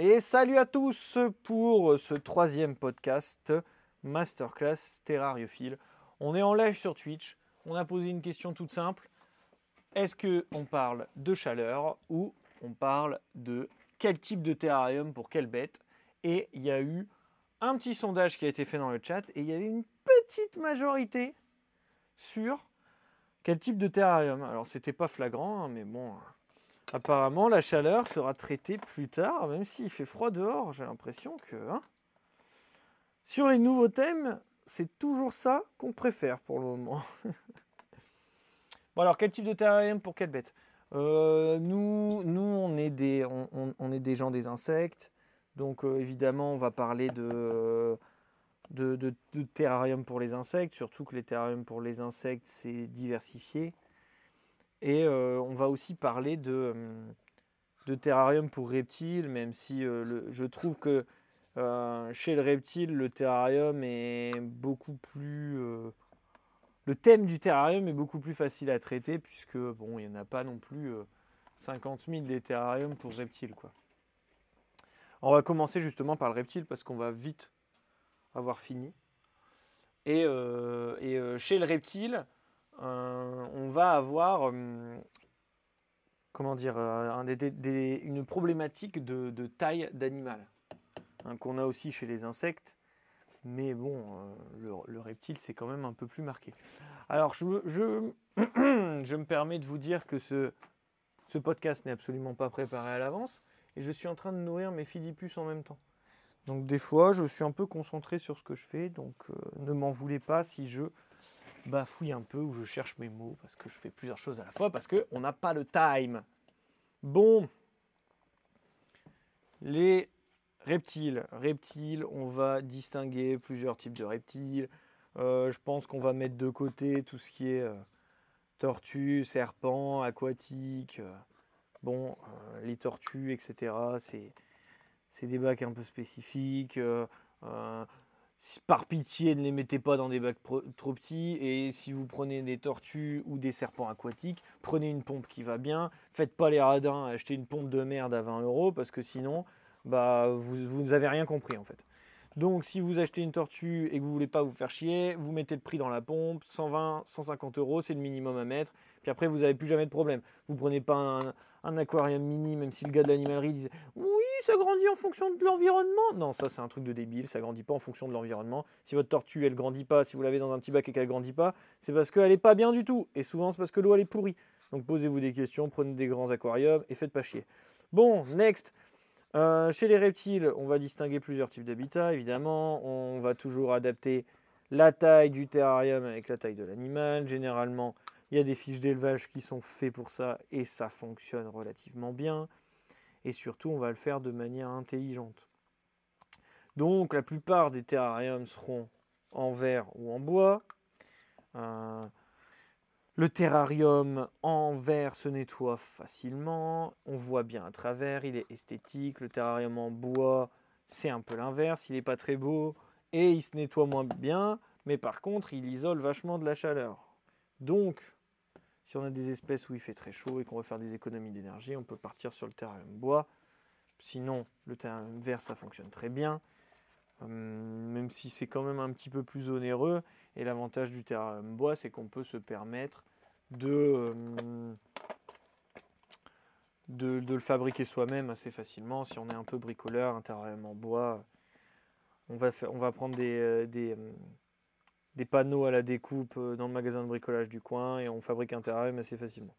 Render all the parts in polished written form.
Et salut à tous pour ce troisième podcast Masterclass Terrariophile. On est en live sur Twitch, on a posé une question toute simple. Est-ce qu'on parle de chaleur ou on parle de quel type de terrarium pour quelle bête? Et il y a eu un petit sondage qui a été fait dans le chat et il y avait une petite majorité sur quel type de terrarium. Alors c'était pas flagrant, hein, mais bon... Apparemment, la chaleur sera traitée plus tard, même s'il fait froid dehors, j'ai l'impression que... Hein, sur les nouveaux thèmes, c'est toujours ça qu'on préfère pour le moment. Bon alors, quel type de terrarium pour quelle bête? Nous on est des gens des insectes, donc évidemment, on va parler de terrarium pour les insectes, surtout que les terrariums pour les insectes, c'est diversifié. Et on va aussi parler de terrarium pour reptiles, même si je trouve que chez le reptile, le terrarium est beaucoup plus... le thème du terrarium est beaucoup plus facile à traiter, puisque bon, il n'y en a pas non plus 50 000 des terrariums pour reptiles, quoi. On va commencer justement par le reptile, parce qu'on va vite avoir fini. Et chez le reptile... on va avoir une problématique de taille d'animal, hein, qu'on a aussi chez les insectes, mais bon, le reptile c'est quand même un peu plus marqué. Alors je me permets de vous dire que ce podcast n'est absolument pas préparé à l'avance et je suis en train de nourrir mes Phidippus en même temps. Donc des fois je suis un peu concentré sur ce que je fais, donc ne m'en voulez pas si je... bafouille un peu où je cherche mes mots parce que je fais plusieurs choses à la fois parce qu'on n'a pas le time. Bon, les reptiles, on va distinguer plusieurs types de reptiles. Je pense qu'on va mettre de côté tout ce qui est tortues, serpents, aquatiques. Les tortues, etc. C'est des bacs un peu spécifiques. Par pitié, ne les mettez pas dans des bacs trop petits. Et si vous prenez des tortues ou des serpents aquatiques, prenez une pompe qui va bien. Faites pas les radins, achetez une pompe de merde à 20 € parce que sinon, vous n'avez rien compris en fait. Donc, si vous achetez une tortue et que vous voulez pas vous faire chier, vous mettez le prix dans la pompe, 120, 150 €, c'est le minimum à mettre. Puis après, vous n'avez plus jamais de problème. Vous prenez pas un aquarium mini, même si le gars de l'animalerie disait « Oui, ça grandit en fonction de l'environnement !» Non, ça c'est un truc de débile, ça grandit pas en fonction de l'environnement. Si votre tortue, elle grandit pas, si vous l'avez dans un petit bac et qu'elle grandit pas, c'est parce qu'elle est pas bien du tout. Et souvent, c'est parce que l'eau, elle est pourrie. Donc, posez-vous des questions, prenez des grands aquariums et faites pas chier. Bon, next. Chez les reptiles, on va distinguer plusieurs types d'habitats, évidemment. On va toujours adapter la taille du terrarium avec la taille de l'animal. Généralement, il y a des fiches d'élevage qui sont faites pour ça et ça fonctionne relativement bien. Et surtout, on va le faire de manière intelligente. Donc, la plupart des terrariums seront en verre ou en bois. Le terrarium en verre se nettoie facilement, on voit bien à travers, il est esthétique. Le terrarium en bois, c'est un peu l'inverse, il n'est pas très beau et il se nettoie moins bien, mais par contre, il isole vachement de la chaleur. Donc, si on a des espèces où il fait très chaud et qu'on veut faire des économies d'énergie, on peut partir sur le terrarium bois. Sinon, le terrarium verre, ça fonctionne très bien, même si c'est quand même un petit peu plus onéreux. Et l'avantage du terrarium bois, c'est qu'on peut se permettre de le fabriquer soi-même assez facilement. Si on est un peu bricoleur, un terrarium en bois, on va prendre des panneaux à la découpe dans le magasin de bricolage du coin et on fabrique un terrarium assez facilement.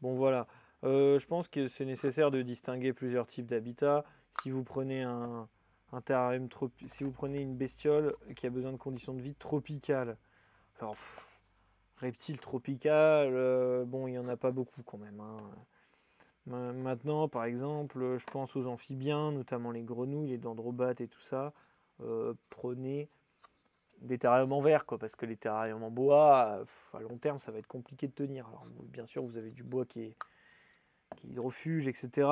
Bon, voilà. Je pense que c'est nécessaire de distinguer plusieurs types d'habitats. Si vous prenez un terrarium si vous prenez une bestiole qui a besoin de conditions de vie tropicales, alors reptile tropical, il n'y en a pas beaucoup quand même, hein. Maintenant, par exemple, je pense aux amphibiens, notamment les grenouilles, les dendrobates et tout ça. Prenez des terrariums en verre, quoi, parce que les terrariums en bois, à long terme, ça va être compliqué de tenir. Alors, bien sûr, vous avez du bois qui est hydrofuge, etc.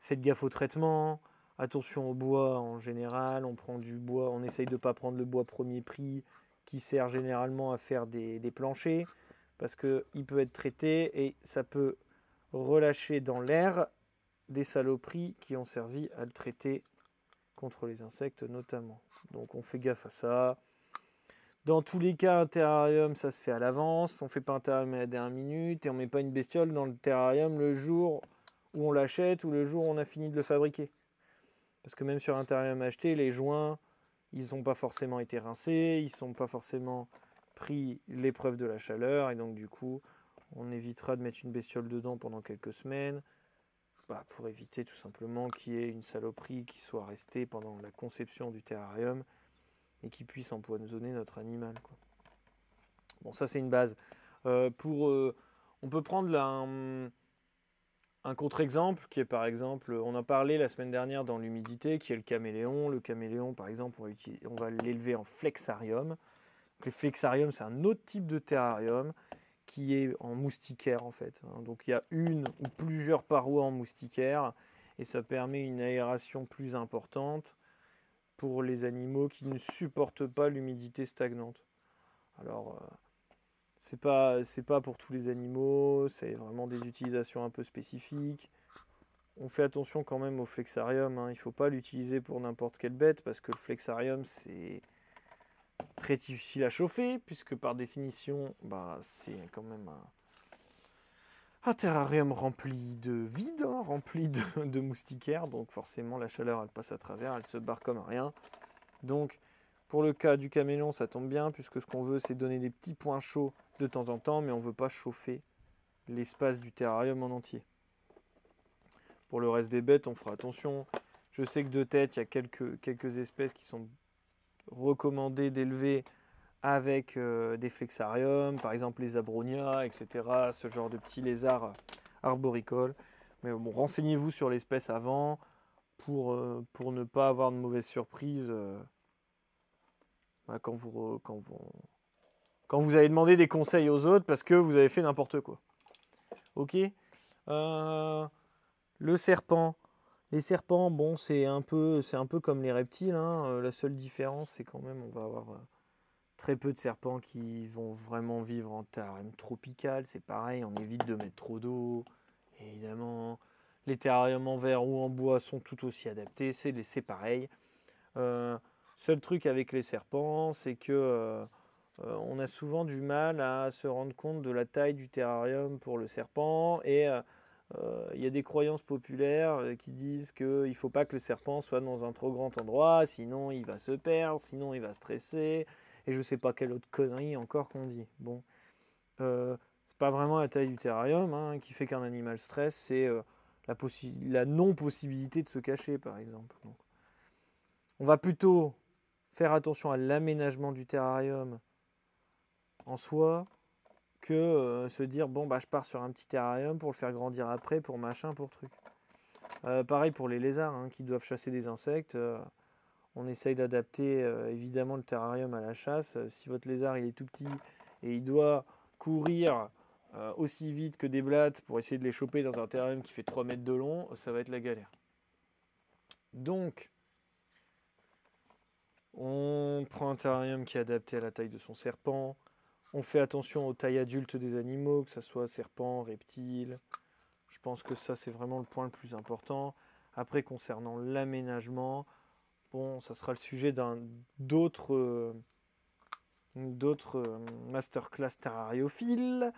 Faites gaffe au traitement. Attention au bois en général, on prend du bois, on essaye de ne pas prendre le bois premier prix qui sert généralement à faire des planchers parce qu'il peut être traité et ça peut relâcher dans l'air des saloperies qui ont servi à le traiter contre les insectes notamment. Donc on fait gaffe à ça. Dans tous les cas, un terrarium, ça se fait à l'avance. On ne fait pas un terrarium à la dernière minute et on ne met pas une bestiole dans le terrarium le jour où on l'achète ou le jour où on a fini de le fabriquer. Parce que même sur un terrarium acheté, les joints, ils n'ont pas forcément été rincés, ils n'ont pas forcément pris l'épreuve de la chaleur. Et donc du coup, on évitera de mettre une bestiole dedans pendant quelques semaines pour éviter tout simplement qu'il y ait une saloperie qui soit restée pendant la conception du terrarium et qui puisse empoisonner notre animal, quoi. Bon, ça c'est une base. On peut prendre là un contre-exemple qui est par exemple, on en parlait la semaine dernière dans l'humidité, qui est le caméléon. Le caméléon par exemple, on va l'élever en flexarium. Donc, les flexariums, c'est un autre type de terrarium qui est en moustiquaire en fait. Donc il y a une ou plusieurs parois en moustiquaire et ça permet une aération plus importante pour les animaux qui ne supportent pas l'humidité stagnante. Alors, c'est pas pour tous les animaux, c'est vraiment des utilisations un peu spécifiques. On fait attention quand même au flexarium, hein. Il ne faut pas l'utiliser pour n'importe quelle bête, parce que le flexarium, c'est très difficile à chauffer, puisque par définition, c'est quand même un terrarium rempli de vide, rempli de moustiquaires, donc forcément la chaleur elle passe à travers, elle se barre comme rien. Donc pour le cas du caméléon ça tombe bien, puisque ce qu'on veut c'est donner des petits points chauds de temps en temps, mais on ne veut pas chauffer l'espace du terrarium en entier. Pour le reste des bêtes on fera attention. Je sais que de tête il y a quelques espèces qui sont recommandées d'élever avec des flexariums, par exemple les abronias, etc., ce genre de petits lézards arboricoles. Mais bon, renseignez-vous sur l'espèce avant pour ne pas avoir de mauvaises surprises quand vous allez demander des conseils aux autres parce que vous avez fait n'importe quoi. Ok. Le serpent. Les serpents, c'est un peu comme les reptiles, hein. La seule différence, c'est quand même on va avoir... très peu de serpents qui vont vraiment vivre en terrarium tropical, c'est pareil, on évite de mettre trop d'eau, évidemment. Les terrariums en verre ou en bois sont tout aussi adaptés, c'est pareil. Seul truc avec les serpents, c'est que on a souvent du mal à se rendre compte de la taille du terrarium pour le serpent, et il y a des croyances populaires qui disent qu'il ne faut pas que le serpent soit dans un trop grand endroit, sinon il va se perdre, sinon il va stresser... Et je ne sais pas quelle autre connerie encore qu'on dit. Bon, c'est pas vraiment la taille du terrarium qui fait qu'un animal stresse, c'est la non-possibilité de se cacher, par exemple. Donc, on va plutôt faire attention à l'aménagement du terrarium en soi que se dire, je pars sur un petit terrarium pour le faire grandir après, pour machin, pour truc. Pareil pour les lézards qui doivent chasser des insectes. On essaye d'adapter évidemment le terrarium à la chasse. Si votre lézard il est tout petit et il doit courir aussi vite que des blattes pour essayer de les choper dans un terrarium qui fait 3 mètres de long, ça va être la galère. Donc, on prend un terrarium qui est adapté à la taille de son serpent. On fait attention aux tailles adultes des animaux, que ce soit serpent, reptile. Je pense que ça, c'est vraiment le point le plus important. Après, concernant l'aménagement... ça sera le sujet d'autres masterclass terrariophiles.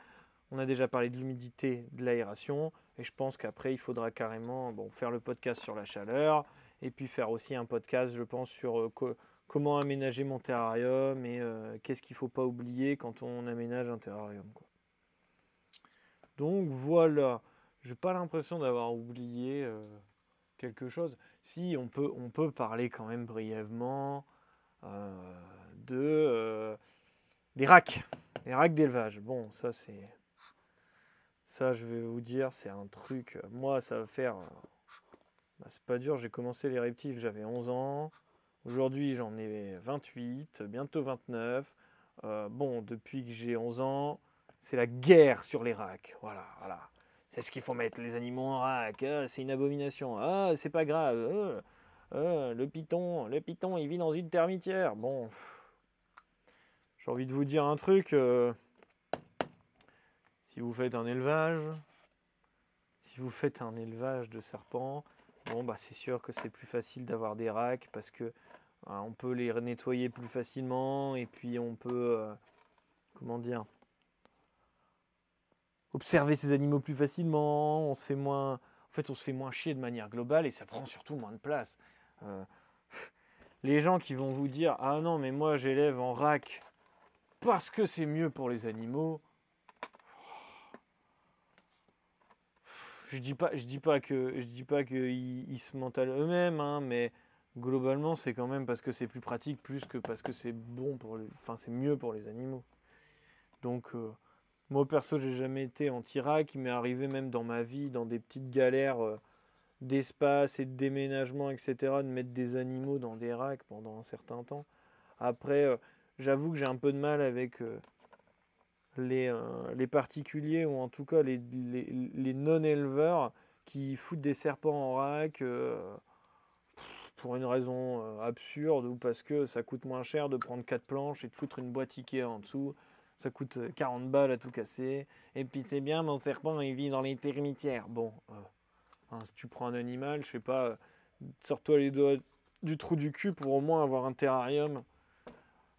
On a déjà parlé de l'humidité, de l'aération, et je pense qu'après il faudra carrément faire le podcast sur la chaleur, et puis faire aussi un podcast, je pense, sur comment aménager mon terrarium et qu'est-ce qu'il ne faut pas oublier quand on aménage un terrarium, quoi. Donc voilà, j'ai pas l'impression d'avoir oublié quelque chose. Si, on peut parler quand même brièvement des racks. Les racks d'élevage. Bon, ça c'est... Ça, je vais vous dire, c'est un truc... Moi, ça va faire... c'est pas dur, j'ai commencé les reptiles, j'avais 11 ans. Aujourd'hui, j'en ai 28, bientôt 29. Depuis que j'ai 11 ans, c'est la guerre sur les racks. Voilà. C'est ce qu'il faut mettre, les animaux en rack, c'est une abomination, c'est pas grave, le python, il vit dans une termitière. Bon, j'ai envie de vous dire un truc, si vous faites un élevage, si si vous faites un élevage de serpents, bon bah c'est sûr que c'est plus facile d'avoir des racks parce que on peut les nettoyer plus facilement et puis on peut comment dire, observer ces animaux plus facilement, on se fait moins, en fait on se fait moins chier de manière globale et ça prend surtout moins de place. Les gens qui vont vous dire « Ah non, mais moi j'élève en rack parce que c'est mieux pour les animaux », je dis pas qu'ils se mentalent eux-mêmes, hein, mais globalement c'est quand même parce que c'est plus pratique, plus que parce que c'est bon pour les, enfin c'est mieux pour les animaux. Donc moi perso j'ai jamais été anti-rack, il m'est arrivé même dans ma vie, dans des petites galères d'espace et de déménagement, etc., de mettre des animaux dans des racks pendant un certain temps. Après j'avoue que j'ai un peu de mal avec les particuliers, ou en tout cas les non-éleveurs qui foutent des serpents en rack pour une raison absurde, ou parce que ça coûte moins cher de prendre 4 planches et de foutre une boîte Ikea en dessous. Ça coûte 40 balles à tout casser. Et puis c'est bien, mon serpent il vit dans les termitières. Bon, si tu prends un animal, je sais pas, sors-toi les doigts du trou du cul pour au moins avoir un terrarium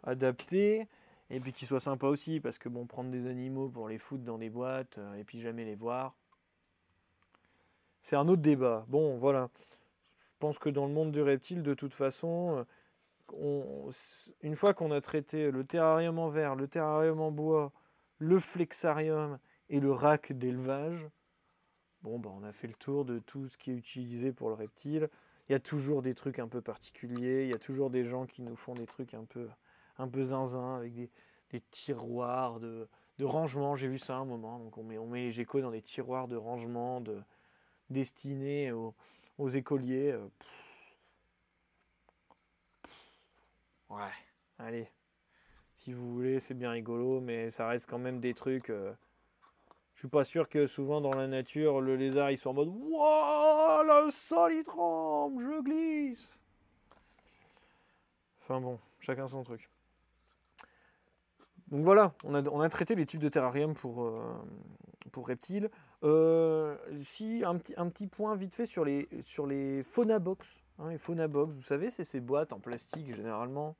adapté. Et puis qu'ils soient sympas aussi, parce que bon, prendre des animaux pour les foutre dans des boîtes et puis jamais les voir, c'est un autre débat. Bon, voilà. Je pense que dans le monde du reptile, de toute façon, une fois qu'on a traité le terrarium en verre, le terrarium en bois, le flexarium et le rack d'élevage, bon, bah, on a fait le tour de tout ce qui est utilisé pour le reptile. Il y a toujours des trucs un peu particuliers, il y a toujours des gens qui nous font des trucs un peu zinzin, avec des tiroirs de rangement. J'ai vu ça à un moment. Donc on met les geckos dans des tiroirs de rangement destinés aux écoliers. Ouais, allez. Si vous voulez, c'est bien rigolo, mais ça reste quand même des trucs... je suis pas sûr que souvent dans la nature, le lézard, il soit en mode « Wouah, le sol, il tremble, je glisse !» Enfin bon, chacun son truc. Donc voilà, on a traité les types de terrarium pour reptiles. Si un petit point vite fait sur les Faunabox. Hein, les Faunabox, vous savez, c'est ces boîtes en plastique généralement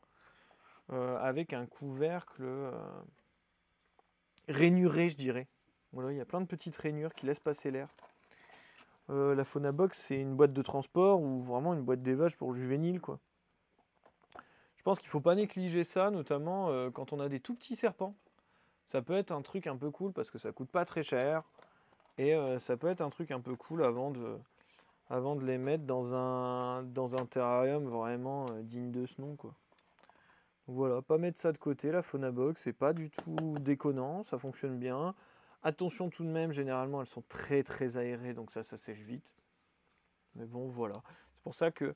avec un couvercle rainuré, je dirais. Voilà, il y a plein de petites rainures qui laissent passer l'air. La Faunabox, c'est une boîte de transport ou vraiment une boîte d'élevage pour le juvénile, quoi. Je pense qu'il ne faut pas négliger ça, notamment quand on a des tout petits serpents. Ça peut être un truc un peu cool parce que ça coûte pas très cher. Et ça peut être un truc un peu cool avant de les mettre dans un terrarium vraiment digne de ce nom, quoi. Donc voilà, pas mettre ça de côté, la Faunabox, c'est pas du tout déconnant, ça fonctionne bien. Attention tout de même, généralement elles sont très très aérées, donc ça sèche vite. Mais bon, voilà. C'est pour ça que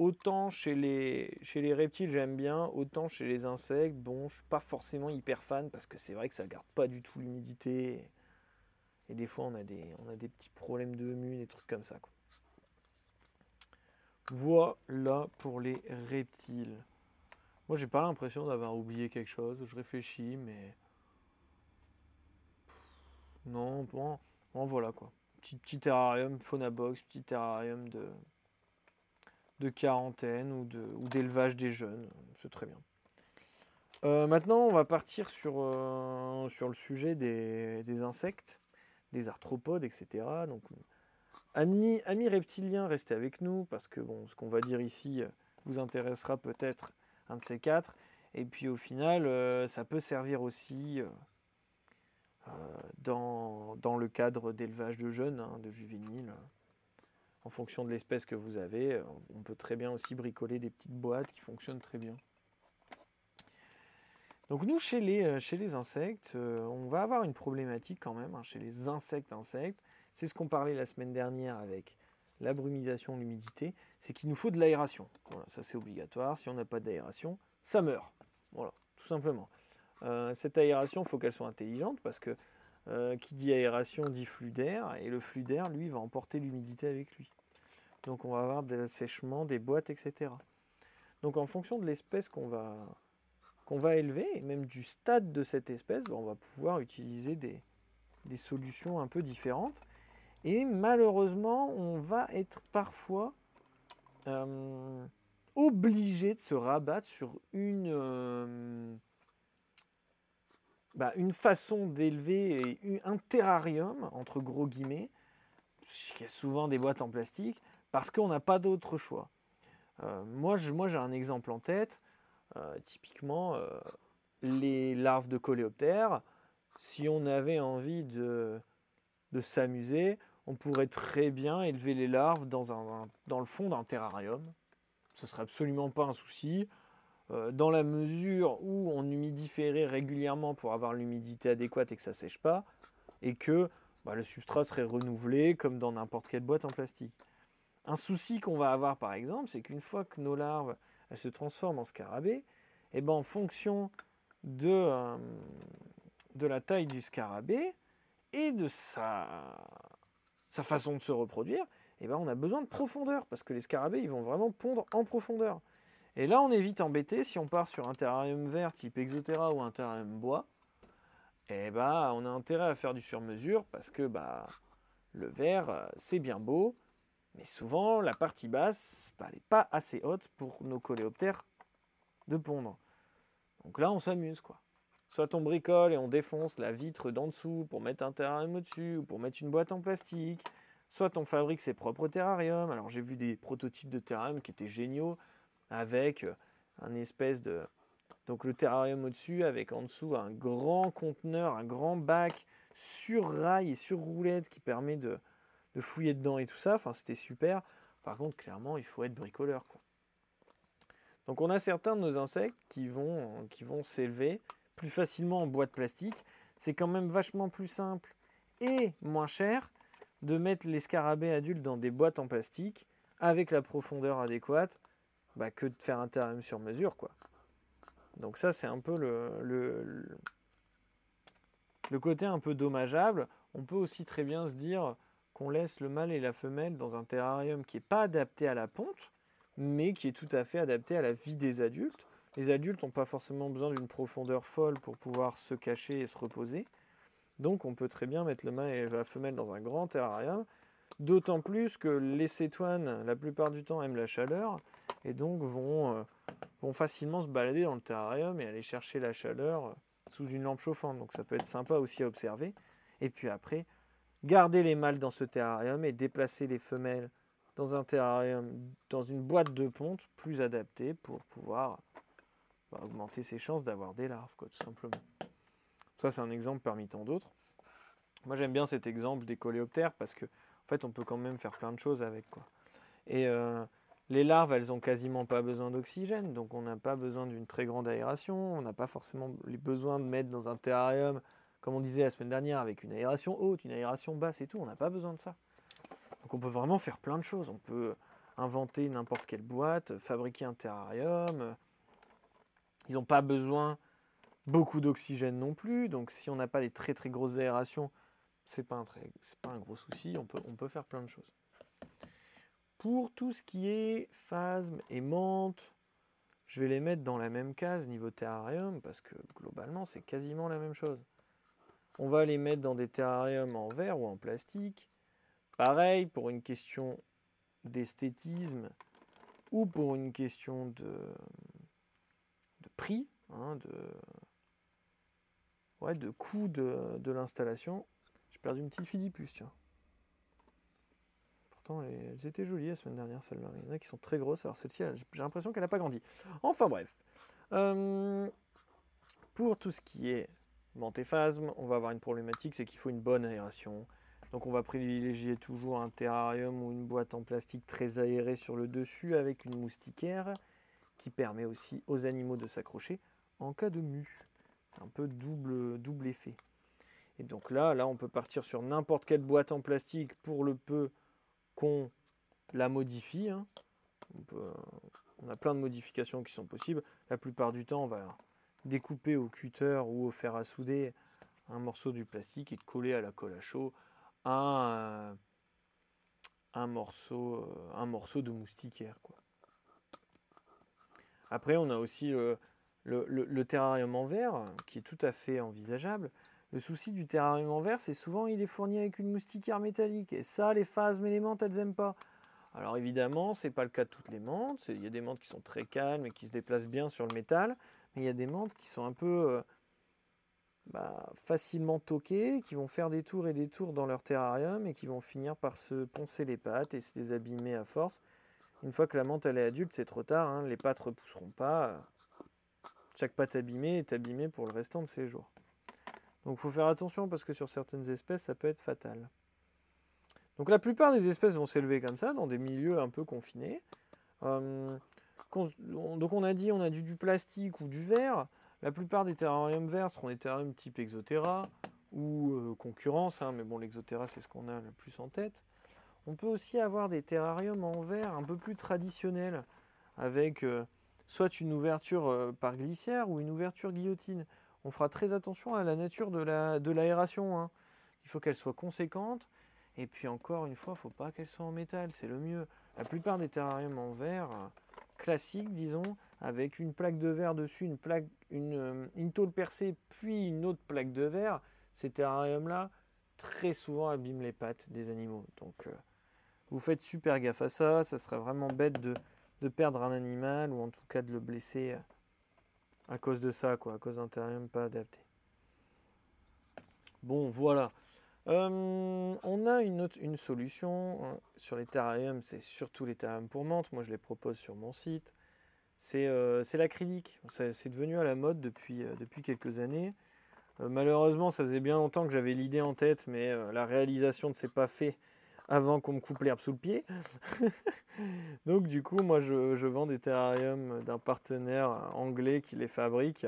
autant chez les reptiles j'aime bien, autant chez les insectes, bon, je suis pas forcément hyper fan parce que c'est vrai que ça garde pas du tout l'humidité. Et des fois on a des petits problèmes de mue, des trucs comme ça, quoi. Voilà pour les reptiles. Moi j'ai pas l'impression d'avoir oublié quelque chose, je réfléchis, mais. Non, bon voilà quoi. Petit terrarium, Faunabox, petit terrarium de quarantaine ou d'élevage des jeunes, c'est très bien. Maintenant, on va partir sur le sujet des insectes, des arthropodes, etc. Donc, amis reptiliens, restez avec nous, parce que bon, ce qu'on va dire ici vous intéressera peut-être un de ces quatre, et puis au final, ça peut servir aussi dans le cadre d'élevage de jeunes, hein, de juvéniles. En fonction de l'espèce que vous avez, on peut très bien aussi bricoler des petites boîtes qui fonctionnent très bien. Donc nous, chez les insectes, on va avoir une problématique quand même, hein, chez les insectes. C'est ce qu'on parlait la semaine dernière avec la brumisation, l'humidité, c'est qu'il nous faut de l'aération. Voilà, ça c'est obligatoire, si on n'a pas d'aération, ça meurt. Voilà, tout simplement. Cette aération, il faut qu'elle soit intelligente parce que qui dit aération dit flux d'air, et le flux d'air, lui, va emporter l'humidité avec lui. Donc on va avoir des assèchements, des boîtes, etc. Donc en fonction de l'espèce qu'on va élever, et même du stade de cette espèce, on va pouvoir utiliser des solutions un peu différentes. Et malheureusement, on va être parfois obligé de se rabattre sur une façon d'élever un terrarium, entre gros guillemets, puisqu'il y a souvent des boîtes en plastique, parce qu'on n'a pas d'autre choix. Moi, j'ai un exemple en tête. Typiquement, les larves de coléoptères, si on avait envie de s'amuser, on pourrait très bien élever les larves dans le fond d'un terrarium. Ce ne serait absolument pas un souci. Dans la mesure où on humidifierait régulièrement pour avoir l'humidité adéquate et que ça ne sèche pas, et que le substrat serait renouvelé comme dans n'importe quelle boîte en plastique. Un souci qu'on va avoir par exemple, c'est qu'une fois que nos larves elles se transforment en scarabées, et en fonction de la taille du scarabée et de sa façon de se reproduire, on a besoin de profondeur, parce que les scarabées ils vont vraiment pondre en profondeur. Et là, on est vite embêté si on part sur un terrarium vert type Exo Terra ou un terrarium bois. On a intérêt à faire du sur-mesure parce que le vert, c'est bien beau. Mais souvent, la partie basse, elle n'est pas assez haute pour nos coléoptères de pondre. Donc là, on s'amuse, quoi. Soit on bricole et on défonce la vitre d'en dessous pour mettre un terrarium au-dessus ou pour mettre une boîte en plastique. Soit on fabrique ses propres terrariums. Alors, j'ai vu des prototypes de terrariums qui étaient géniaux, avec un espèce de... Donc le terrarium au-dessus, avec en dessous un grand conteneur, un grand bac sur rail et sur roulette qui permet de fouiller dedans et tout ça. Enfin, c'était super. Par contre, clairement, il faut être bricoleur, quoi. Donc on a certains de nos insectes qui vont s'élever plus facilement en boîte plastique. C'est quand même vachement plus simple et moins cher de mettre les scarabées adultes dans des boîtes en plastique avec la profondeur adéquate que de faire un terrarium sur mesure, quoi. Donc ça, c'est un peu le côté un peu dommageable. On peut aussi très bien se dire qu'on laisse le mâle et la femelle dans un terrarium qui n'est pas adapté à la ponte, mais qui est tout à fait adapté à la vie des adultes. Les adultes n'ont pas forcément besoin d'une profondeur folle pour pouvoir se cacher et se reposer. Donc on peut très bien mettre le mâle et la femelle dans un grand terrarium, d'autant plus que les cétoines, la plupart du temps, aiment la chaleur, et donc vont facilement se balader dans le terrarium et aller chercher la chaleur sous une lampe chauffante. Donc ça peut être sympa aussi à observer. Et puis après, garder les mâles dans ce terrarium et déplacer les femelles dans un terrarium, dans une boîte de ponte plus adaptée pour pouvoir augmenter ses chances d'avoir des larves, quoi, tout simplement. Ça, c'est un exemple parmi tant d'autres. Moi, j'aime bien cet exemple des coléoptères parce que, en fait, on peut quand même faire plein de choses avec, quoi. Et les larves, elles n'ont quasiment pas besoin d'oxygène, donc on n'a pas besoin d'une très grande aération, on n'a pas forcément les besoins de mettre dans un terrarium, comme on disait la semaine dernière, avec une aération haute, une aération basse et tout, on n'a pas besoin de ça. Donc on peut vraiment faire plein de choses, on peut inventer n'importe quelle boîte, fabriquer un terrarium, ils n'ont pas besoin beaucoup d'oxygène non plus, donc si on n'a pas des très très grosses aérations, c'est pas un gros souci, on peut faire plein de choses. Pour tout ce qui est phasmes et menthes, je vais les mettre dans la même case niveau terrarium parce que globalement c'est quasiment la même chose. On va les mettre dans des terrariums en verre ou en plastique. Pareil pour une question d'esthétisme ou pour une question de prix, de coût de l'installation. J'ai perdu une petite Phidippus, tiens. Elles étaient jolies la semaine dernière, celles-là. Il y en a qui sont très grosses. Alors celle-ci, j'ai l'impression qu'elle n'a pas grandi. Enfin bref. Pour tout ce qui est mentéphasme, on va avoir une problématique, c'est qu'il faut une bonne aération. Donc on va privilégier toujours un terrarium ou une boîte en plastique très aérée sur le dessus avec une moustiquaire qui permet aussi aux animaux de s'accrocher en cas de mue. C'est un peu double effet. Et donc là on peut partir sur n'importe quelle boîte en plastique pour le peu qu'on la modifie, hein. On a plein de modifications qui sont possibles. La plupart du temps, on va découper au cutter ou au fer à souder un morceau du plastique et de coller à la colle à chaud un morceau de moustiquaire, quoi. Après, on a aussi le terrarium en verre qui est tout à fait envisageable. Le souci du terrarium en verre, c'est souvent il est fourni avec une moustiquaire métallique. Et ça, les phases mêlantes, elles n'aiment pas. Alors évidemment, ce n'est pas le cas de toutes les menthes. Il y a des menthes qui sont très calmes et qui se déplacent bien sur le métal. Mais il y a des menthes qui sont un peu facilement toquées, qui vont faire des tours dans leur terrarium et qui vont finir par se poncer les pattes et se les abîmer à force. Une fois que la menthe elle est adulte, c'est trop tard. Les pattes ne repousseront pas. Chaque patte abîmée est abîmée pour le restant de ses jours. Donc il faut faire attention parce que sur certaines espèces, ça peut être fatal. Donc la plupart des espèces vont s'élever comme ça, dans des milieux un peu confinés. Donc on a dit on a du plastique ou du verre. La plupart des terrariums verts seront des terrariums type Exo Terra ou concurrence, mais bon l'Exo Terra c'est ce qu'on a le plus en tête. On peut aussi avoir des terrariums en verre un peu plus traditionnels, avec soit une ouverture par glissière ou une ouverture guillotine. On fera très attention à la nature de l'aération. Il faut qu'elle soit conséquente. Et puis encore une fois, il ne faut pas qu'elles soient en métal, c'est le mieux. La plupart des terrariums en verre classiques, disons, avec une plaque de verre dessus, une tôle percée, puis une autre plaque de verre, ces terrariums-là, très souvent abîment les pattes des animaux. Donc vous faites super gaffe à ça, ça serait vraiment bête de perdre un animal, ou en tout cas de le blesser à cause de ça, à cause d'un terrarium pas adapté. Bon, voilà. On a une solution sur les terrariums, c'est surtout les terrariums pour menthe, moi je les propose sur mon site, c'est l'acrylique, c'est devenu à la mode depuis quelques années. Malheureusement ça faisait bien longtemps que j'avais l'idée en tête, mais la réalisation ne s'est pas faite avant qu'on me coupe l'herbe sous le pied. Donc du coup moi je vends des terrariums d'un partenaire anglais qui les fabrique.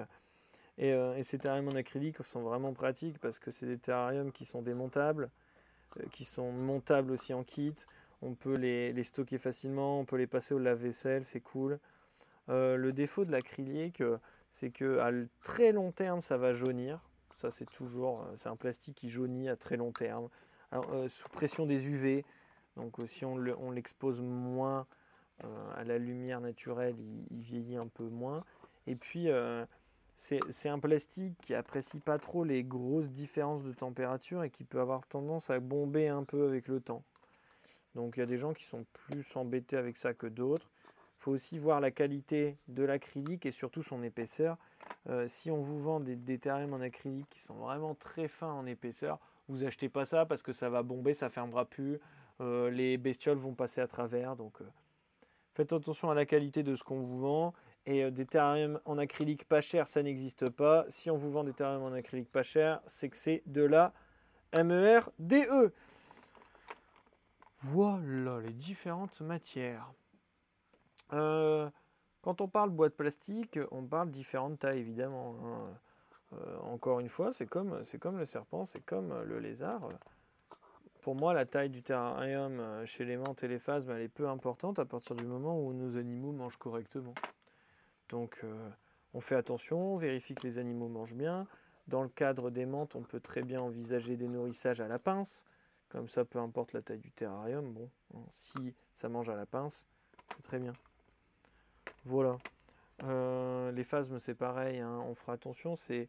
Et ces terrariums en acrylique sont vraiment pratiques parce que c'est des terrariums qui sont démontables, qui sont montables aussi en kit. On peut les stocker facilement, on peut les passer au lave-vaisselle, c'est cool. Le défaut de l'acrylique, c'est qu'à très long terme, ça va jaunir. Ça, c'est un plastique qui jaunit à très long terme, sous pression des UV. Donc si on l'expose moins à la lumière naturelle, il vieillit un peu moins. Et puis... C'est un plastique qui n'apprécie pas trop les grosses différences de température et qui peut avoir tendance à bomber un peu avec le temps. Donc il y a des gens qui sont plus embêtés avec ça que d'autres. Il faut aussi voir la qualité de l'acrylique et surtout son épaisseur. Si on vous vend des terrariums en acrylique qui sont vraiment très fins en épaisseur, vous achetez pas ça parce que ça va bomber, ça fermera plus, les bestioles vont passer à travers. Donc faites attention à la qualité de ce qu'on vous vend. Et des terrariums en acrylique pas cher, ça n'existe pas. Si on vous vend des terrariums en acrylique pas cher, c'est que c'est de la merde. Voilà les différentes matières. Quand on parle boîte plastique, on parle différentes tailles, évidemment. Encore une fois, c'est comme le serpent, c'est comme le lézard. Pour moi, la taille du terrarium chez les menthes et les phases, elle est peu importante à partir du moment où nos animaux mangent correctement. Donc on fait attention, on vérifie que les animaux mangent bien. Dans le cadre des menthes, on peut très bien envisager des nourrissages à la pince. Comme ça, peu importe la taille du terrarium, bon, si ça mange à la pince, c'est très bien. Voilà. Les phasmes, c'est pareil, on fera attention, c'est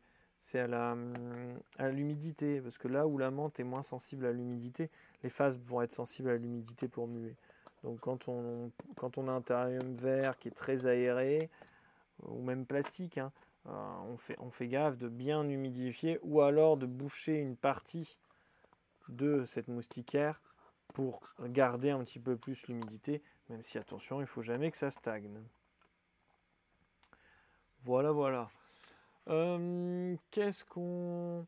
à l'humidité. Parce que là où la menthe est moins sensible à l'humidité, les phasmes vont être sensibles à l'humidité pour muer. Donc quand on a un terrarium vert qui est très aéré, ou même plastique, on fait gaffe de bien humidifier ou alors de boucher une partie de cette moustiquaire pour garder un petit peu plus l'humidité, même si attention, il ne faut jamais que ça stagne. Voilà. Qu'est-ce qu'on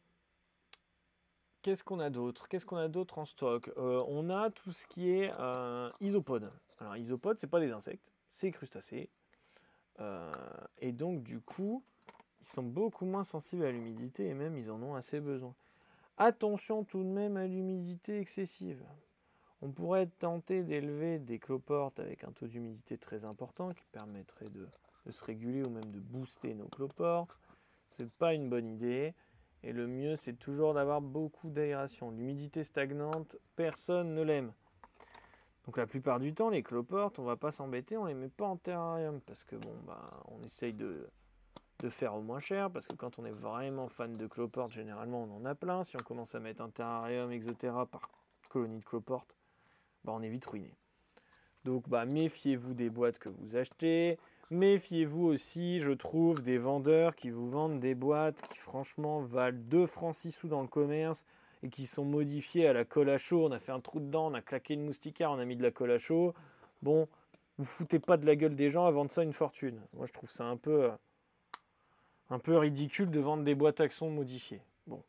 a d'autre ? Qu'est-ce qu'on a d'autre en stock ? On a tout ce qui est isopodes. Alors isopodes, ce n'est pas des insectes, c'est crustacés. Et donc du coup ils sont beaucoup moins sensibles à l'humidité et même ils en ont assez besoin. Attention tout de même à l'humidité excessive. On pourrait être tenté d'élever des cloportes avec un taux d'humidité très important qui permettrait de se réguler ou même de booster nos cloportes. C'est pas une bonne idée et le mieux c'est toujours d'avoir beaucoup d'aération. L'humidité stagnante, personne ne l'aime. Donc la plupart du temps, les cloportes, on ne va pas s'embêter, on ne les met pas en terrarium parce que on essaye de de faire au moins cher, parce que quand on est vraiment fan de cloporte, généralement on en a plein. Si on commence à mettre un terrarium Exo Terra par colonie de cloporte, bah on est vite ruiné. Donc bah, méfiez-vous des boîtes que vous achetez, méfiez-vous aussi, je trouve, des vendeurs qui vous vendent des boîtes qui franchement valent 2 francs 6 sous dans le commerce et qui sont modifiées à la colle à chaud. On a fait un trou dedans, on a claqué une moustiquaire, on a mis de la colle à chaud. Bon, vous foutez pas de la gueule des gens à vendre ça une fortune. Moi je trouve ça un peu ridicule de vendre des boîtes axons modifiées. Bon,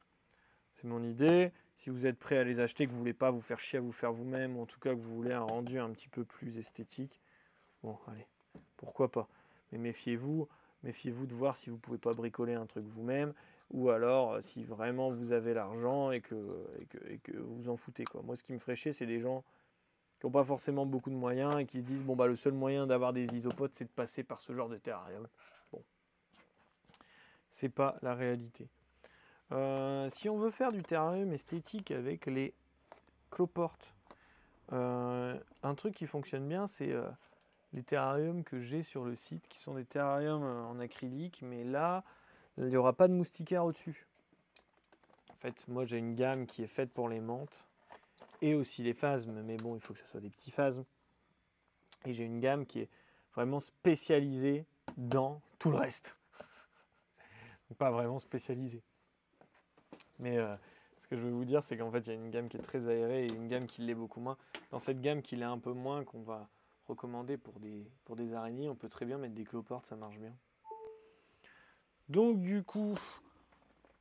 c'est mon idée. Si vous êtes prêt à les acheter, que vous ne voulez pas vous faire chier à vous faire vous-même, ou en tout cas que vous voulez un rendu un petit peu plus esthétique, bon, allez, pourquoi pas. Mais méfiez-vous de voir si vous ne pouvez pas bricoler un truc vous-même, ou alors si vraiment vous avez l'argent et que vous en foutez, quoi. Moi, ce qui me ferait chier, c'est des gens qui n'ont pas forcément beaucoup de moyens et qui se disent, bon, bah, le seul moyen d'avoir des isopodes, c'est de passer par ce genre de terrarium. Bon, c'est pas la réalité. Si on veut faire du terrarium esthétique avec les cloportes, un truc qui fonctionne bien, c'est les terrariums que j'ai sur le site, qui sont des terrariums en acrylique, mais là, il n'y aura pas de moustiquaire au-dessus. En fait, moi, j'ai une gamme qui est faite pour les menthes et aussi les phasmes, mais bon, il faut que ce soit des petits phasmes. Et j'ai une gamme qui est vraiment spécialisée dans tout le reste. Pas vraiment spécialisée. Mais ce que je veux vous dire, c'est qu'en fait, il y a une gamme qui est très aérée et une gamme qui l'est beaucoup moins. Dans cette gamme qui l'est un peu moins, qu'on va recommander pour des araignées, on peut très bien mettre des cloportes, ça marche bien. Donc du coup,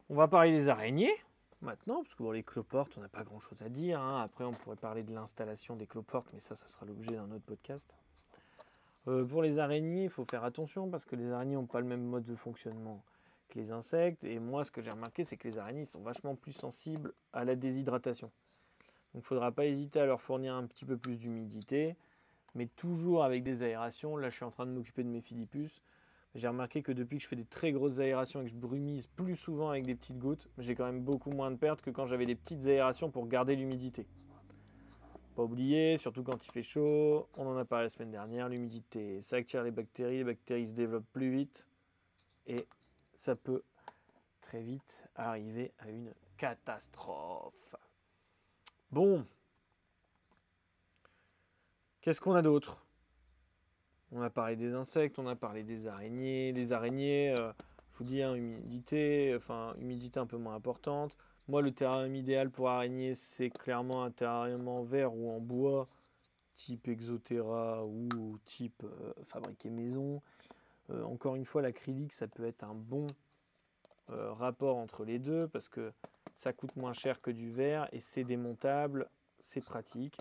on va parler des araignées maintenant, parce que bon, les cloportes, on n'a pas grand-chose à dire, hein. Après, on pourrait parler de l'installation des cloportes, mais ça sera l'objet d'un autre podcast. Pour les araignées, il faut faire attention, parce que les araignées n'ont pas le même mode de fonctionnement que les insectes, et moi ce que j'ai remarqué, c'est que les araignées sont vachement plus sensibles à la déshydratation, donc il ne faudra pas hésiter à leur fournir un petit peu plus d'humidité, mais toujours avec des aérations. Là je suis en train de m'occuper de mes Phidippus, j'ai remarqué que depuis que je fais des très grosses aérations et que je brumise plus souvent avec des petites gouttes, j'ai quand même beaucoup moins de pertes que quand j'avais des petites aérations pour garder l'humidité. Pas oublier, surtout quand il fait chaud, on en a parlé la semaine dernière, l'humidité ça attire les bactéries se développent plus vite et ça peut très vite arriver à une catastrophe. Bon. Qu'est-ce qu'on a d'autre? On a parlé des insectes, on a parlé des araignées. Les araignées, je vous dis, hein, humidité un peu moins importante. Moi, le terrarium idéal pour araignées, c'est clairement un terrarium en verre ou en bois, type Exo Terra ou type fabriqué maison. Encore une fois, l'acrylique, ça peut être un bon rapport entre les deux parce que ça coûte moins cher que du verre et c'est démontable, c'est pratique.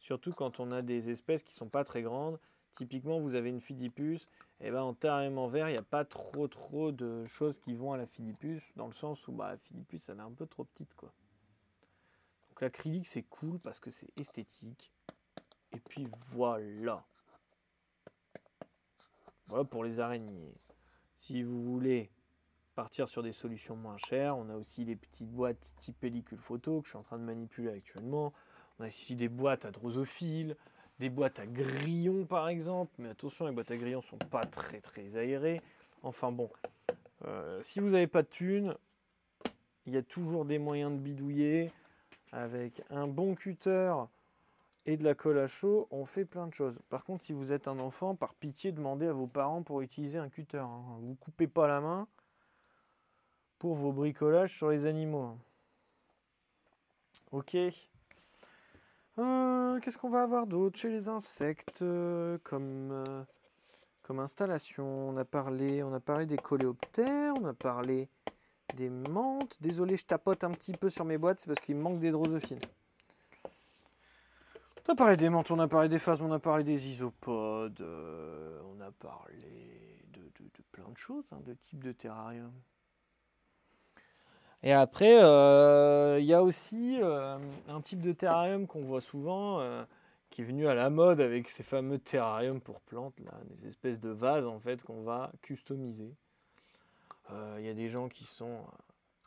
Surtout quand on a des espèces qui ne sont pas très grandes. Typiquement, vous avez une Phidippus, et ben, en terrarium en verre, il n'y a pas trop de choses qui vont à la Phidippus, dans le sens où bah, la Phidippus, elle est un peu trop petite, quoi. Donc l'acrylique, c'est cool parce que c'est esthétique. Et puis voilà. Voilà pour les araignées. Si vous voulez partir sur des solutions moins chères, on a aussi des petites boîtes type pellicule photo que je suis en train de manipuler actuellement. On a aussi des boîtes à drosophiles, des boîtes à grillons par exemple. Mais attention, les boîtes à grillons ne sont pas très aérées. Enfin bon, si vous n'avez pas de thunes, il y a toujours des moyens de bidouiller. Avec un bon cutter et de la colle à chaud, on fait plein de choses. Par contre, si vous êtes un enfant, par pitié, demandez à vos parents pour utiliser un cutter, hein. Vous coupez pas la main pour vos bricolages sur les animaux. Ok. Qu'est-ce qu'on va avoir d'autre chez les insectes comme installation? On a parlé des coléoptères, on a parlé des menthes. Désolé, je tapote un petit peu sur mes boîtes, c'est parce qu'il me manque des drosophiles. On a parlé des menthes, on a parlé des phasmes, on a parlé des isopodes, on a parlé de plein de choses, hein, de types de terrarium. Et après, il y a aussi un type de terrarium qu'on voit souvent, qui est venu à la mode avec ces fameux terrariums pour plantes, là, des espèces de vases en fait qu'on va customiser. Il y a des gens qui sont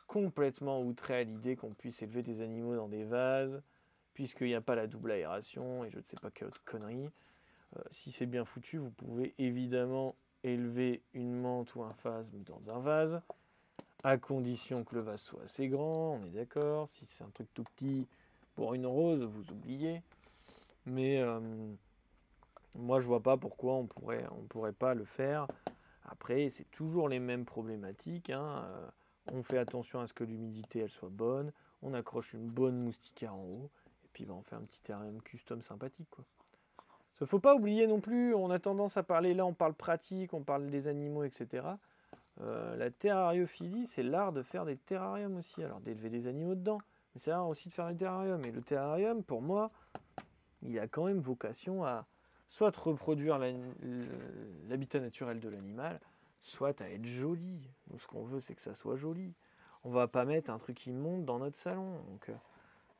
complètement outrés à l'idée qu'on puisse élever des animaux dans des vases, puisqu'il n'y a pas la double aération et je ne sais pas quelle autre connerie. Si c'est bien foutu, vous pouvez évidemment élever une menthe ou un phasme dans un vase, à condition que le vase soit assez grand, on est d'accord. Si c'est un truc tout petit pour une rose, vous oubliez. Mais moi, je vois pas pourquoi on pourrait pas le faire. Après, c'est toujours les mêmes problématiques, hein. On fait attention à ce que l'humidité elle soit bonne, on accroche une bonne moustiquaire en haut, et puis bah, on fait un petit terrarium custom sympathique, quoi. Il ne faut pas oublier non plus, on a tendance à parler, là on parle pratique, on parle des animaux, etc. La terrariophilie, c'est l'art de faire des terrariums aussi, alors d'élever des animaux dedans, mais c'est l'art aussi de faire des terrariums. Et le terrarium, pour moi, il a quand même vocation à soit reproduire l'habitat naturel de l'animal, soit à être joli. Nous, ce qu'on veut, c'est que ça soit joli. On ne va pas mettre un truc immonde dans notre salon.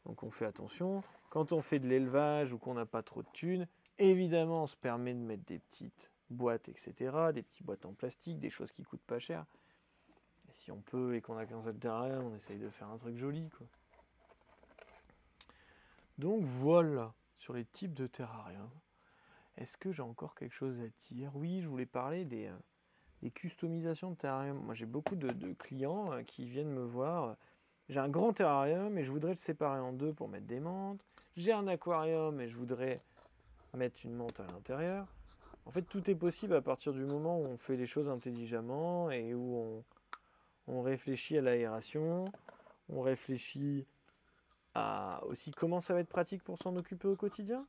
Donc on fait attention. Quand on fait de l'élevage ou qu'on n'a pas trop de thunes, évidemment, on se permet de mettre des petites boîtes, etc., des petites boîtes en plastique, des choses qui coûtent pas cher. Et si on peut et qu'on a qu'un seul terrarium, on essaye de faire un truc joli, quoi. Donc voilà, sur les types de terrarium. Est-ce que j'ai encore quelque chose à dire? Oui, je voulais parler des customisations de terrarium. Moi, j'ai beaucoup de clients qui viennent me voir. J'ai un grand terrarium et je voudrais le séparer en deux pour mettre des menthes. J'ai un aquarium et je voudrais mettre une menthe à l'intérieur. En fait, tout est possible à partir du moment où on fait les choses intelligemment et où on réfléchit à l'aération, on réfléchit à aussi comment ça va être pratique pour s'en occuper au quotidien.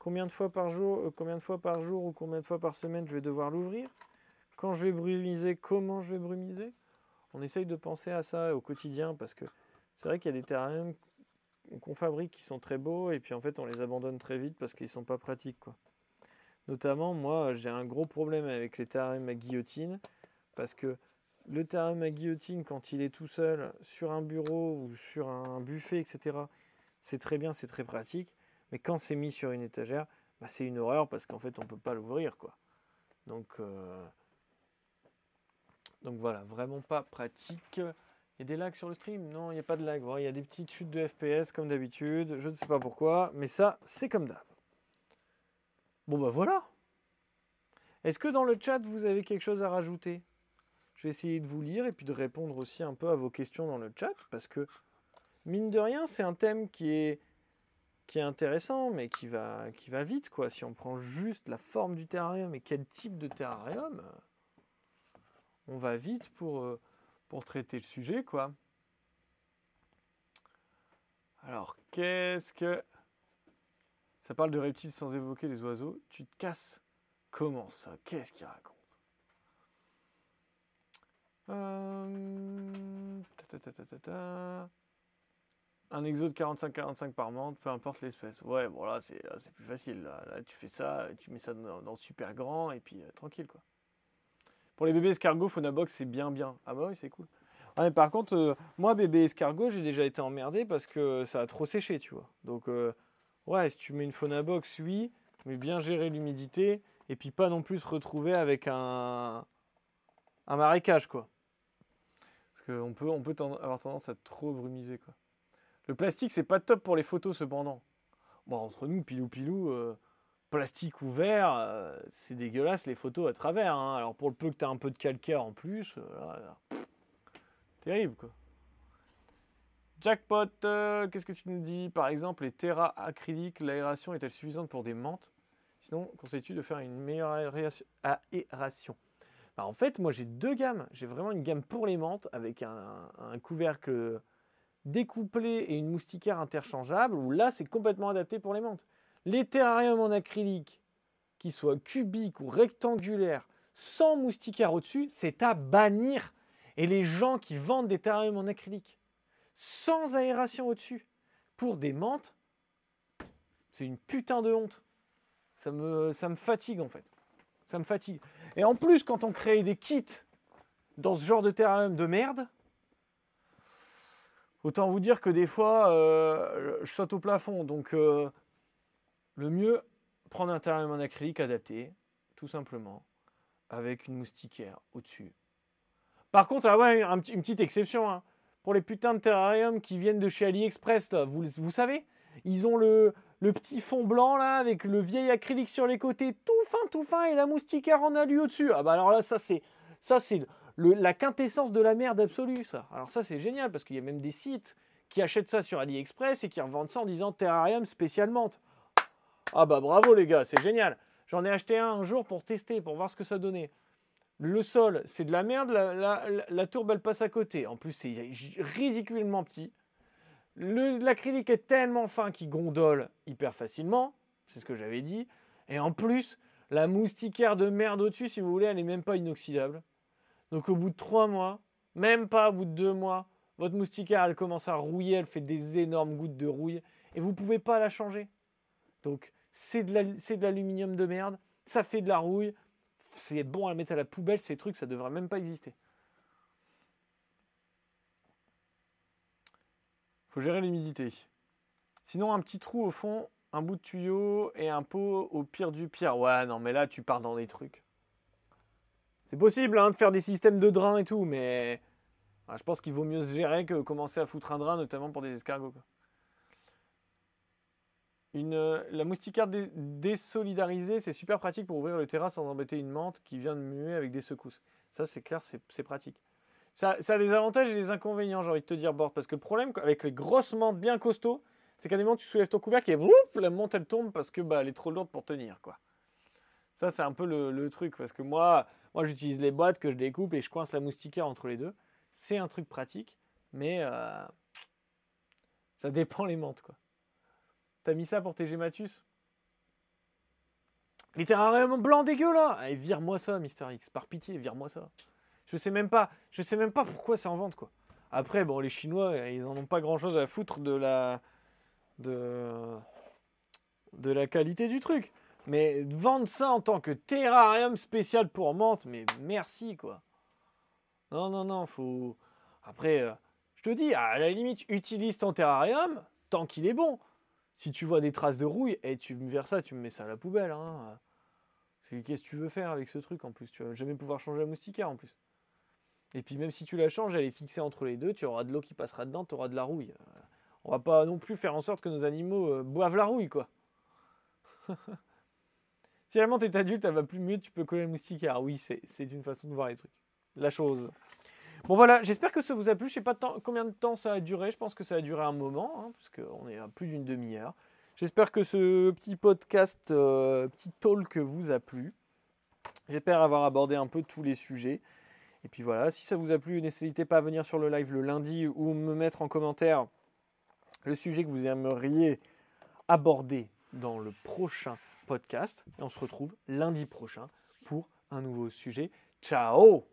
Combien de fois par jour, ou combien de fois par semaine je vais devoir l'ouvrir? Quand je vais brumiser, comment je vais brumiser? On essaye de penser à ça au quotidien parce que c'est vrai qu'il y a des terrariums qu'on fabrique qui sont très beaux et puis en fait on les abandonne très vite parce qu'ils sont pas pratiques, quoi. Notamment, moi j'ai un gros problème avec les terrariums à guillotine parce que le terrarium à guillotine, quand il est tout seul sur un bureau ou sur un buffet, etc., c'est très bien, c'est très pratique, mais quand c'est mis sur une étagère, bah, c'est une horreur parce qu'en fait on peut pas l'ouvrir, quoi. Donc voilà, vraiment pas pratique. Il y a des lags sur le stream? Non, il n'y a pas de lag. Il y a des petites chutes de FPS comme d'habitude. Je ne sais pas pourquoi, mais ça, c'est comme d'hab. Bon, bah voilà. Est-ce que dans le chat, vous avez quelque chose à rajouter? Je vais essayer de vous lire et puis de répondre aussi un peu à vos questions dans le chat parce que, mine de rien, c'est un thème qui est intéressant, mais qui va vite, quoi. Si on prend juste la forme du terrarium et quel type de terrarium, on va vite pour traiter le sujet, quoi. Alors, qu'est-ce que... Ça parle de reptiles sans évoquer les oiseaux. Tu te casses. Comment ça? Qu'est-ce qu'il raconte? Un exo de 45-45 par menthe, peu importe l'espèce. Ouais, bon, là, c'est plus facile. Là, tu fais ça, tu mets ça dans super grand, et puis tranquille, quoi. Pour les bébés escargots, Faunabox, c'est bien. Ah bah oui, c'est cool. Ah, mais par contre, moi, bébé escargot, j'ai déjà été emmerdé parce que ça a trop séché, tu vois. Donc, ouais, si tu mets une Faunabox, oui, mais bien gérer l'humidité et puis pas non plus se retrouver avec un marécage, quoi. Parce qu'on peut avoir tendance à trop brumiser, quoi. Le plastique, c'est pas top pour les photos, cependant. Bon, entre nous, pilou-pilou... Plastique ou verre, c'est dégueulasse les photos à travers, hein. Alors pour le peu que tu as un peu de calcaire en plus, terrible, quoi. Jackpot, qu'est-ce que tu nous dis? Par exemple, les terras acryliques, l'aération est-elle suffisante pour des menthes? Sinon, conseilles-tu de faire une meilleure aération? Bah, en fait, moi j'ai deux gammes. J'ai vraiment une gamme pour les menthes avec un couvercle découplé et une moustiquaire interchangeable, où là c'est complètement adapté pour les menthes. Les terrariums en acrylique, qu'ils soient cubiques ou rectangulaires, sans moustiquaire au-dessus, c'est à bannir. Et les gens qui vendent des terrariums en acrylique, sans aération au-dessus, pour des menthes, c'est une putain de honte. Ça me fatigue, en fait. Ça me fatigue. Et en plus, quand on crée des kits dans ce genre de terrarium de merde, autant vous dire que des fois, je saute au plafond, donc... Le mieux, prendre un terrarium en acrylique adapté, tout simplement, avec une moustiquaire au-dessus. Par contre, ah ouais, une petite exception, hein. Pour les putains de terrariums qui viennent de chez AliExpress, là, vous savez, ils ont le, le petit fond blanc là avec le vieil acrylique sur les côtés tout fin et la moustiquaire en alu au-dessus. Ah bah alors là ça c'est la quintessence de la merde absolue ça. Alors ça c'est génial parce qu'il y a même des sites qui achètent ça sur AliExpress et qui revendent ça en disant Terrarium spécialement. Ah bah bravo les gars, c'est génial. J'en ai acheté un jour pour tester, pour voir ce que ça donnait. Le sol, c'est de la merde, la tourbe elle passe à côté. En plus c'est ridiculement petit. L'acrylique est tellement fin qu'il gondole hyper facilement, c'est ce que j'avais dit. Et en plus, la moustiquaire de merde au-dessus, si vous voulez, elle n'est même pas inoxydable. Donc au bout de 3 mois, même pas au bout de 2 mois, votre moustiquaire, elle commence à rouiller, elle fait des énormes gouttes de rouille, et vous ne pouvez pas la changer. Donc c'est de l'aluminium de merde, ça fait de la rouille, c'est bon à mettre à la poubelle, ces trucs, ça ne devrait même pas exister. Faut gérer l'humidité. Sinon, un petit trou au fond, un bout de tuyau et un pot au pire du pire. Ouais, non, mais là, tu pars dans des trucs. C'est possible hein, de faire des systèmes de drains et tout, mais enfin, je pense qu'il vaut mieux se gérer que commencer à foutre un drain, notamment pour des escargots. La moustiquaire désolidarisée, c'est super pratique pour ouvrir le terrain sans embêter une menthe qui vient de muer avec des secousses. Ça, c'est clair, c'est pratique. Ça a des avantages et des inconvénients, j'ai envie de te dire, Bord. Parce que le problème avec les grosses mantes bien costauds, c'est qu'à des moments, tu soulèves ton couvercle et boum, la mante, elle tombe parce que bah, elle est trop lourde pour tenir, quoi. Ça, c'est un peu le truc. Parce que moi j'utilise les boîtes que je découpe et je coince la moustiquaire entre les deux. C'est un truc pratique, mais ça dépend les mantes, quoi. T'as mis ça pour tes Gematus? Les terrariums blancs dégueu, là. Allez, vire-moi ça, Mister X. Par pitié, vire-moi ça. Je sais même pas pourquoi c'est en vente, quoi. Après, bon, les Chinois, ils en ont pas grand-chose à foutre de la qualité du truc. Mais vendre ça en tant que terrarium spécial pour menthe, mais merci, quoi. Non, faut... Après, je te dis, à la limite, utilise ton terrarium tant qu'il est bon. Si tu vois des traces de rouille, et tu me verses ça, tu me mets ça à la poubelle, hein. Qu'est-ce que tu veux faire avec ce truc, en plus? Tu vas jamais pouvoir changer la moustiquaire, en plus. Et puis même si tu la changes, elle est fixée entre les deux, tu auras de l'eau qui passera dedans, tu auras de la rouille. On va pas non plus faire en sorte que nos animaux boivent la rouille, quoi. Si vraiment t'es adulte, elle va plus mieux, tu peux coller le moustiquaire. Oui, c'est une façon de voir les trucs. La chose. Bon voilà, j'espère que ça vous a plu. Je sais pas combien de temps ça a duré, je pense que ça a duré un moment, hein, parce qu'on est à plus d'une demi-heure. J'espère que ce petit podcast, petit talk vous a plu. J'espère avoir abordé un peu tous les sujets. Et puis voilà, si ça vous a plu, n'hésitez pas à venir sur le live le lundi ou me mettre en commentaire le sujet que vous aimeriez aborder dans le prochain podcast. Et on se retrouve lundi prochain pour un nouveau sujet. Ciao!